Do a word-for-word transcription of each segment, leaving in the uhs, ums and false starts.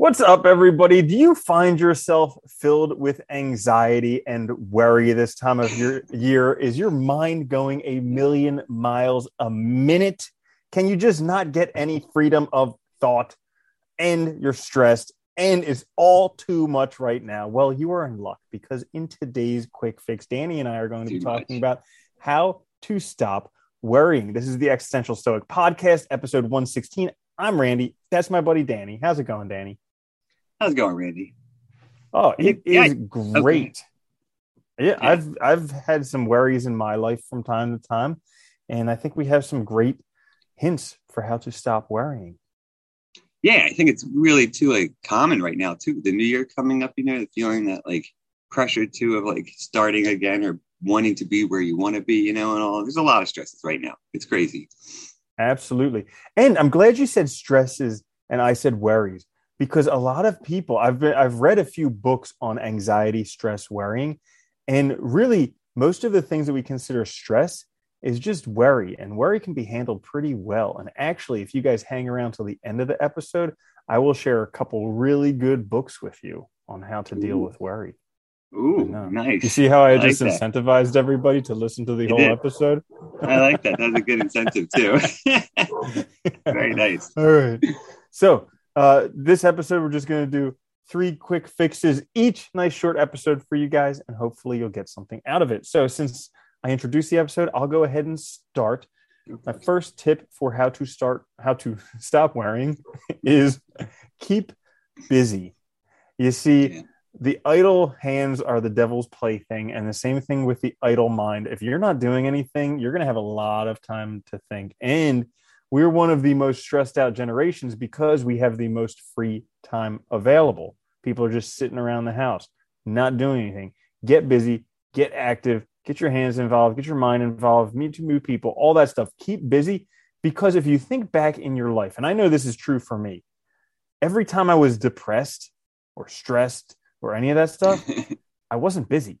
What's up, everybody? Do you find yourself filled with anxiety and worry this time of your year? Is your mind going a million miles a minute? Can you just not get any freedom of thought and you're stressed and it's all too much right now? Well, you are in luck, because in today's quick fix, Danny and I are going to be talking about how to stop worrying. This is the Existential Stoic Podcast, episode one sixteen. I'm Randy. That's my buddy, Danny. How's it going, Danny? How's it going, Randy? Oh, it yeah, is great. Okay. Yeah, yeah, I've I've had some worries in my life from time to time, and I think we have some great hints for how to stop worrying. Yeah, I think it's really too like common right now too. The new year coming up, you know, the feeling that like pressure too of like starting again or wanting to be where you want to be, you know, and all. There's a lot of stresses right now. It's crazy. Absolutely. And I'm glad you said stresses and I said worries, because a lot of people, I've been, I've read a few books on anxiety, stress, worrying, and really most of the things that we consider stress is just worry, and worry can be handled pretty well. And actually, if you guys hang around till the end of the episode, I will share a couple really good books with you on how to Ooh. deal with worry. Ooh, nice. You see how I, I just like incentivized everybody to listen to the you whole did. episode? I like that. That's a good incentive too. Very nice. All right. So uh, this episode, we're just going to do three quick fixes, each nice short episode for you guys, and hopefully you'll get something out of it. So since I introduced the episode, I'll go ahead and start. My first tip for how to start, how to stop worrying is keep busy. You see, yeah. The idle hands are the devil's plaything, and the same thing with the idle mind. If you're not doing anything, you're going to have a lot of time to think. And we're one of the most stressed out generations because we have the most free time available. People are just sitting around the house, not doing anything. Get busy, get active, get your hands involved, get your mind involved, meet new people, all that stuff. Keep busy, because if you think back in your life, and I know this is true for me, every time I was depressed or stressed or any of that stuff, I wasn't busy.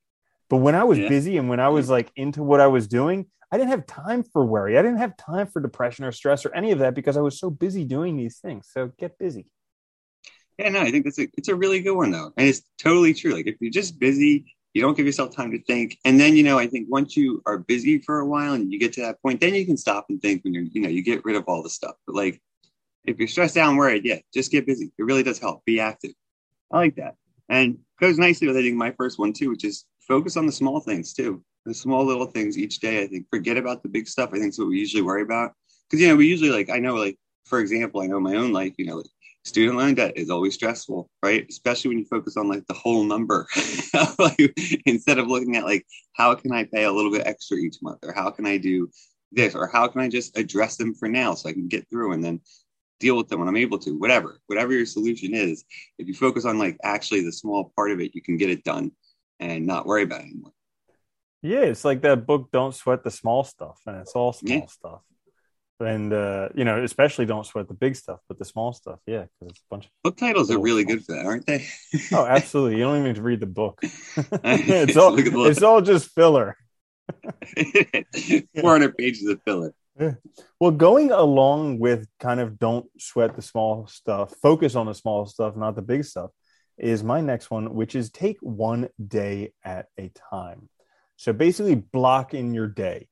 But when I was yeah. busy and when I was like into what I was doing, I didn't have time for worry. I didn't have time for depression or stress or any of that, because I was so busy doing these things. So get busy. Yeah, no, I think that's a, it's a really good one though. And it's totally true. Like if you're just busy, you don't give yourself time to think. And then, you know, I think once you are busy for a while and you get to that point, then you can stop and think when you're, you know, you get rid of all the stuff. But like if you're stressed out and worried, yeah, just get busy. It really does help. Be active. I like that. And goes nicely with, I think, my first one too, which is focus on the small things too. The small little things each day, I think. Forget about the big stuff. I think is what we usually worry about. Because, you know, we usually like, I know, like, for example, I know my own life, you know, like student loan debt is always stressful, right? Especially when you focus on like the whole number like, instead of looking at like, how can I pay a little bit extra each month? Or how can I do this? Or how can I just address them for now so I can get through and then deal with them when I'm able to, whatever, whatever your solution is. If you focus on like actually the small part of it, you can get it done and not worry about it anymore. Yeah. It's like that book, Don't Sweat the Small Stuff. And it's all small yeah. stuff. And, uh, you know, especially don't sweat the big stuff, but the small stuff. Yeah. Because it's a bunch of book titles are really good for that, aren't they? Oh, absolutely. You don't even need to read the book. it's all, it's all just filler. four hundred pages of filler. Well, going along with kind of don't sweat the small stuff, focus on the small stuff, not the big stuff, is my next one, which is take one day at a time. So basically block in your day.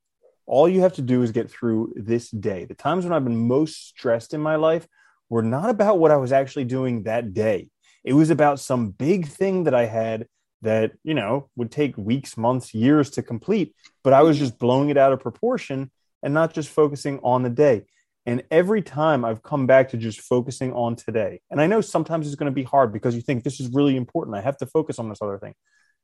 All you have to do is get through this day. The times when I've been most stressed in my life were not about what I was actually doing that day. It was about some big thing that I had that, you know, would take weeks, months, years to complete, but I was just blowing it out of proportion and not just focusing on the day. And every time I've come back to just focusing on today. And I know sometimes it's going to be hard because you think this is really important. I have to focus on this other thing.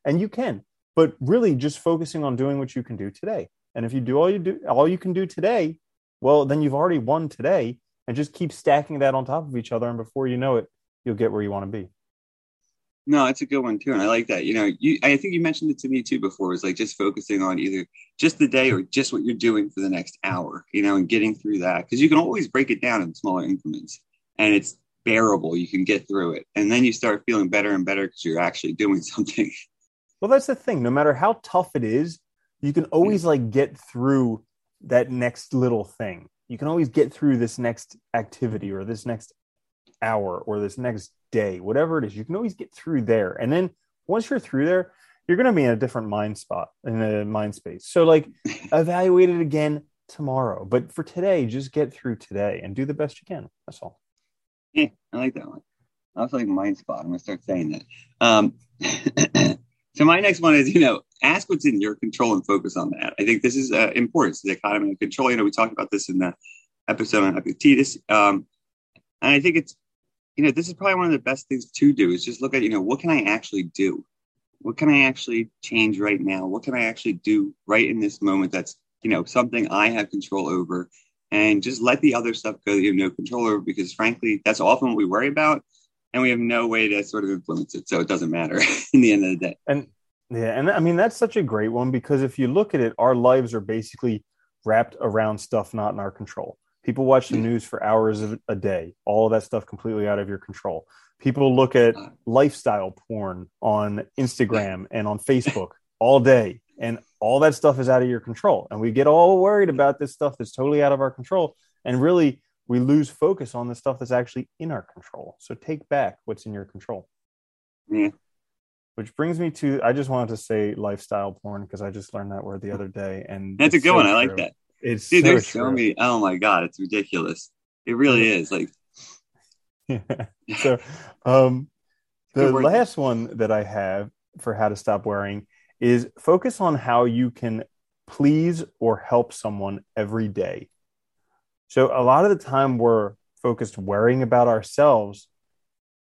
And you can, but really just focusing on doing what you can do today. And if you do all you do, all you can do today, well, then you've already won today, and just keep stacking that on top of each other. And before you know it, you'll get where you want to be. No, it's a good one too. And I like that. You know, you, I think you mentioned it to me too before, is like just focusing on either just the day or just what you're doing for the next hour, you know, and getting through that. Cause you can always break it down in smaller increments and it's bearable. You can get through it. And then you start feeling better and better because you're actually doing something. Well, that's the thing. No matter how tough it is, you can always like get through that next little thing. You can always get through this next activity or this next hour or this next day, whatever it is, you can always get through there. And then once you're through there, you're going to be in a different mind spot, in a mind space. So like evaluate it again tomorrow, but for today, just get through today and do the best you can. That's all. Yeah, I like that one. I also like mind spot. I'm going to start saying that. Um, so my next one is, you know, ask what's in your control and focus on that. I think this is uh, important. The economy of control. You know, we talked about this in the episode on Epictetus. Um, and I think it's, you know, this is probably one of the best things to do is just look at, you know, what can I actually do? What can I actually change right now? What can I actually do right in this moment? That's, you know, something I have control over, and just let the other stuff go that you have no control over, because frankly, that's often what we worry about and we have no way to sort of influence it. So it doesn't matter in the end of the day. And yeah. And I mean, that's such a great one, because if you look at it, our lives are basically wrapped around stuff not in our control. People watch the news for hours a day, all of that stuff completely out of your control. People look at lifestyle porn on Instagram and on Facebook all day, and all that stuff is out of your control. And we get all worried about this stuff that's totally out of our control. And really, we lose focus on the stuff that's actually in our control. So take back what's in your control. Yeah. Which brings me to, I just wanted to say lifestyle porn, because I just learned that word the other day. And that's a good so one. True. I like that. It's Dude, so there's true. so many. Oh my God, it's ridiculous. It really is. Like, yeah. So, um, the last one that I have for how to stop worrying is focus on how you can please or help someone every day. So a lot of the time we're focused worrying about ourselves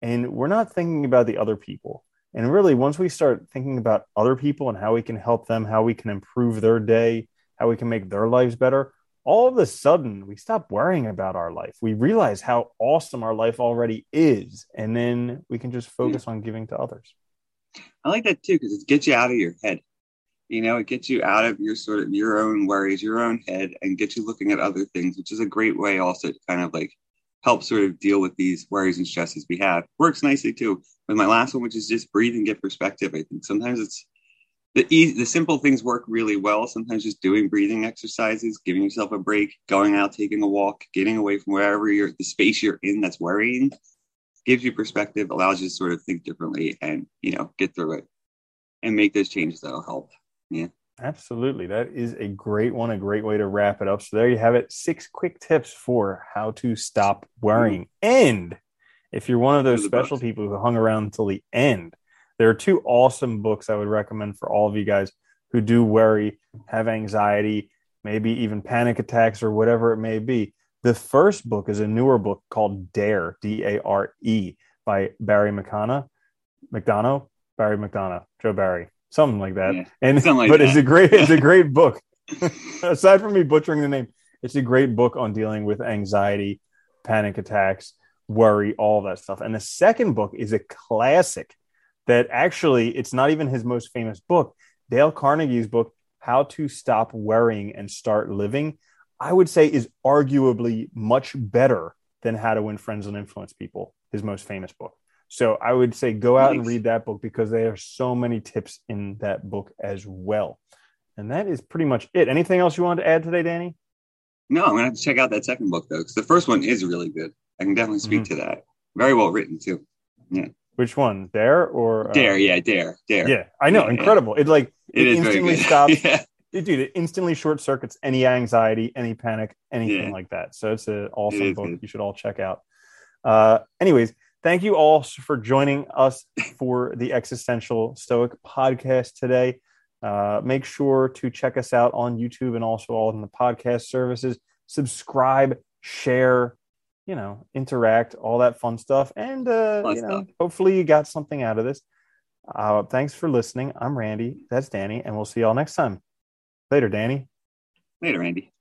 and we're not thinking about the other people. And really, once we start thinking about other people and how we can help them, how we can improve their day, how we can make their lives better, all of a sudden we stop worrying about our life. We realize how awesome our life already is. And then we can just focus yeah. on giving to others. I like that too, because it gets you out of your head. You know, it gets you out of your sort of your own worries, your own head, and gets you looking at other things, which is a great way also to kind of like help sort of deal with these worries and stresses we have. Works nicely too with my last one, which is just breathe and get perspective. I think sometimes it's The easy, the simple things work really well. Sometimes just doing breathing exercises, giving yourself a break, going out, taking a walk, getting away from wherever you're, the space you're in that's worrying, gives you perspective, allows you to sort of think differently and, you know, get through it and make those changes that'll help. Yeah, absolutely. That is a great one, a great way to wrap it up. So there you have it. Six quick tips for how to stop worrying. Mm-hmm. And if you're one of those special books. people who hung around until the end, there are two awesome books I would recommend for all of you guys who do worry, have anxiety, maybe even panic attacks or whatever it may be. The first book is a newer book called Dare, D A R E, by Barry McDonagh, McDonagh, Barry McDonagh, Joe Barry, something like that. Yeah, and like But that. it's a great, it's a great book. Aside from me butchering the name, it's a great book on dealing with anxiety, panic attacks, worry, all that stuff. And the second book is a classic that actually it's not even his most famous book, Dale Carnegie's book, How to Stop Worrying and Start Living, I would say is arguably much better than How to Win Friends and Influence People, his most famous book. So I would say go out nice. and read that book, because there are so many tips in that book as well. And that is pretty much it. Anything else you wanted to add today, Danny? No, I'm going to have to check out that second book, though, because the first one is really good. I can definitely speak mm-hmm. to that. Very well written, too. Yeah. Which one? Dare or uh, Dare? Yeah, Dare, Dare. Yeah, I know, yeah, incredible. Yeah. It like it, it instantly stops. yeah. Dude, it instantly short circuits any anxiety, any panic, anything yeah. like that. So it's an awesome it book. Good. You should all check out. Uh, anyways, thank you all for joining us for the Existential Stoic podcast today. Uh, make sure to check us out on YouTube and also all in the podcast services. Subscribe, share, you know, interact, all that fun stuff. And, uh, you know, hopefully you got something out of this. Uh, thanks for listening. I'm Randy. That's Danny. And we'll see y'all next time. Later, Danny. Later, Randy.